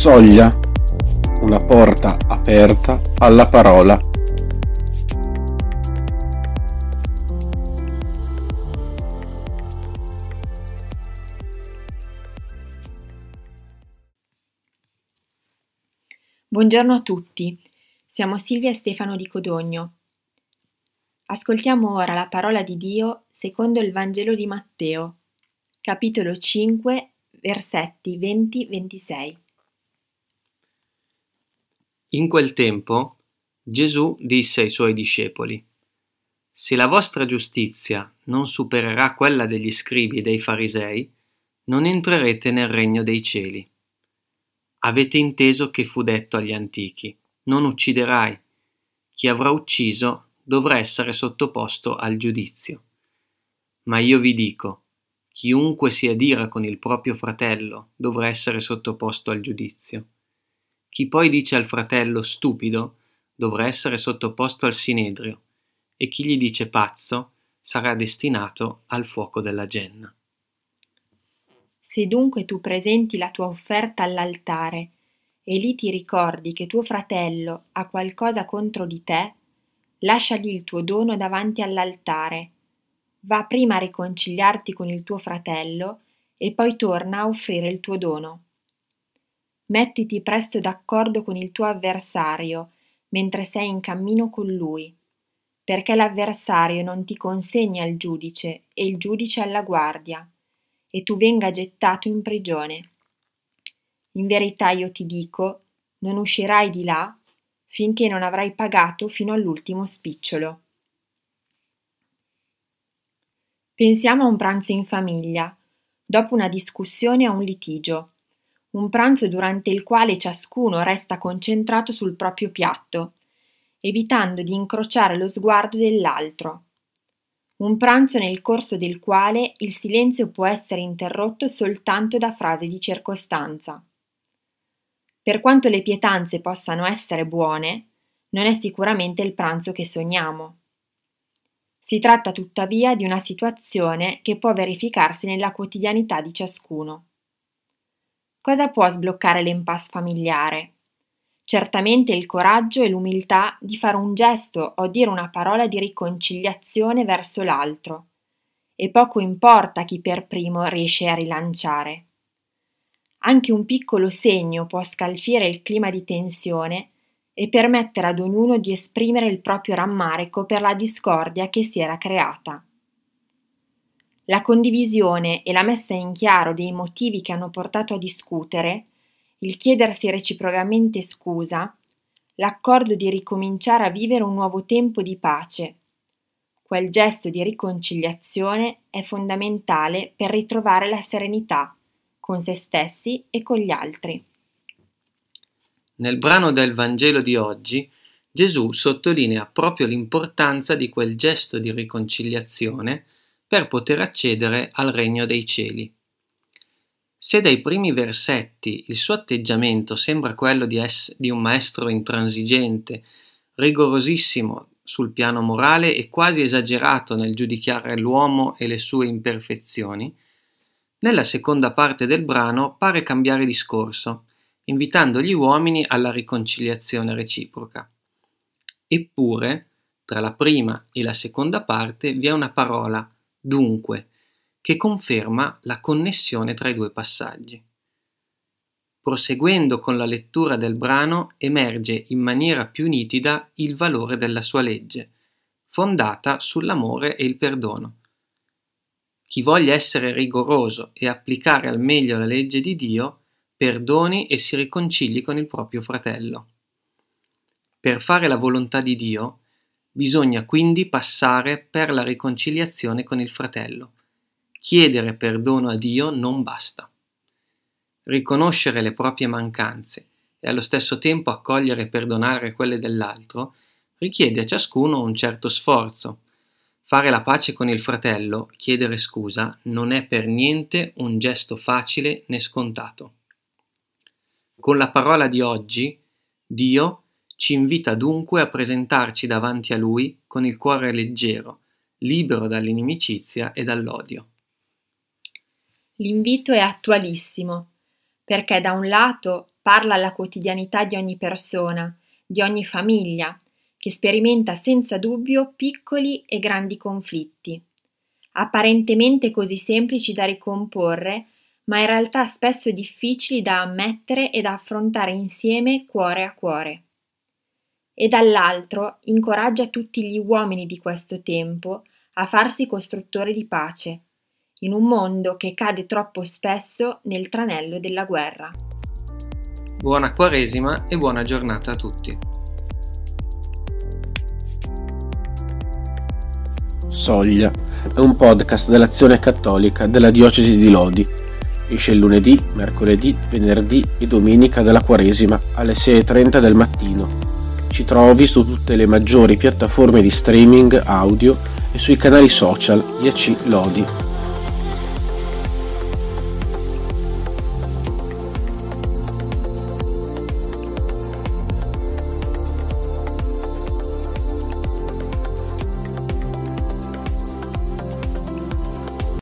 soglia, una porta aperta alla parola. Buongiorno a tutti, siamo Silvia e Stefano di Codogno. Ascoltiamo ora la parola di Dio secondo il Vangelo di Matteo, capitolo 5, versetti 20-26. In quel tempo Gesù disse ai suoi discepoli: «Se la vostra giustizia non supererà quella degli scribi e dei farisei, non entrerete nel regno dei cieli. Avete inteso che fu detto agli antichi: non ucciderai. Chi avrà ucciso dovrà essere sottoposto al giudizio. Ma io vi dico, chiunque si adira con il proprio fratello dovrà essere sottoposto al giudizio. Chi poi dice al fratello stupido dovrà essere sottoposto al sinedrio, e chi gli dice pazzo sarà destinato al fuoco della genna. Se dunque tu presenti la tua offerta all'altare e lì ti ricordi che tuo fratello ha qualcosa contro di te, lasciagli il tuo dono davanti all'altare. Va prima a riconciliarti con il tuo fratello e poi torna a offrire il tuo dono. Mettiti presto d'accordo con il tuo avversario mentre sei in cammino con lui, perché l'avversario non ti consegni al giudice e il giudice alla guardia, e tu venga gettato in prigione. In verità io ti dico, non uscirai di là finché non avrai pagato fino all'ultimo spicciolo». Pensiamo a un pranzo in famiglia, dopo una discussione o un litigio, un pranzo durante il quale ciascuno resta concentrato sul proprio piatto, evitando di incrociare lo sguardo dell'altro. Un pranzo nel corso del quale il silenzio può essere interrotto soltanto da frasi di circostanza. Per quanto le pietanze possano essere buone, non è sicuramente il pranzo che sogniamo. Si tratta tuttavia di una situazione che può verificarsi nella quotidianità di ciascuno. Cosa può sbloccare l'impasse familiare? Certamente il coraggio e l'umiltà di fare un gesto o dire una parola di riconciliazione verso l'altro, e poco importa chi per primo riesce a rilanciare. Anche un piccolo segno può scalfire il clima di tensione e permettere ad ognuno di esprimere il proprio rammarico per la discordia che si era creata. La condivisione e la messa in chiaro dei motivi che hanno portato a discutere, il chiedersi reciprocamente scusa, l'accordo di ricominciare a vivere un nuovo tempo di pace. Quel gesto di riconciliazione è fondamentale per ritrovare la serenità con se stessi e con gli altri. Nel brano del Vangelo di oggi, Gesù sottolinea proprio l'importanza di quel gesto di riconciliazione per poter accedere al regno dei cieli. Se dai primi versetti il suo atteggiamento sembra quello di un maestro intransigente, rigorosissimo sul piano morale e quasi esagerato nel giudicare l'uomo e le sue imperfezioni, nella seconda parte del brano pare cambiare discorso, invitando gli uomini alla riconciliazione reciproca. Eppure, tra la prima e la seconda parte vi è una parola, dunque, che conferma la connessione tra i due passaggi. Proseguendo con la lettura del brano emerge in maniera più nitida il valore della sua legge, fondata sull'amore e il perdono. Chi voglia essere rigoroso e applicare al meglio la legge di Dio, perdoni e si riconcili con il proprio fratello. Per fare la volontà di Dio, bisogna quindi passare per la riconciliazione con il fratello. Chiedere perdono a Dio non basta. Riconoscere le proprie mancanze e allo stesso tempo accogliere e perdonare quelle dell'altro richiede a ciascuno un certo sforzo. Fare la pace con il fratello, chiedere scusa, non è per niente un gesto facile né scontato. Con la parola di oggi, Dio ci invita dunque a presentarci davanti a Lui con il cuore leggero, libero dall'inimicizia e dall'odio. L'invito è attualissimo, perché da un lato parla alla quotidianità di ogni persona, di ogni famiglia, che sperimenta senza dubbio piccoli e grandi conflitti, apparentemente così semplici da ricomporre, ma in realtà spesso difficili da ammettere e da affrontare insieme cuore a cuore. E dall'altro incoraggia tutti gli uomini di questo tempo a farsi costruttori di pace, in un mondo che cade troppo spesso nel tranello della guerra. Buona Quaresima e buona giornata a tutti. Soglia è un podcast dell'Azione Cattolica della Diocesi di Lodi. Esce lunedì, mercoledì, venerdì e domenica della Quaresima alle 6:30 del mattino. Ci trovi su tutte le maggiori piattaforme di streaming audio e sui canali social IAC Lodi.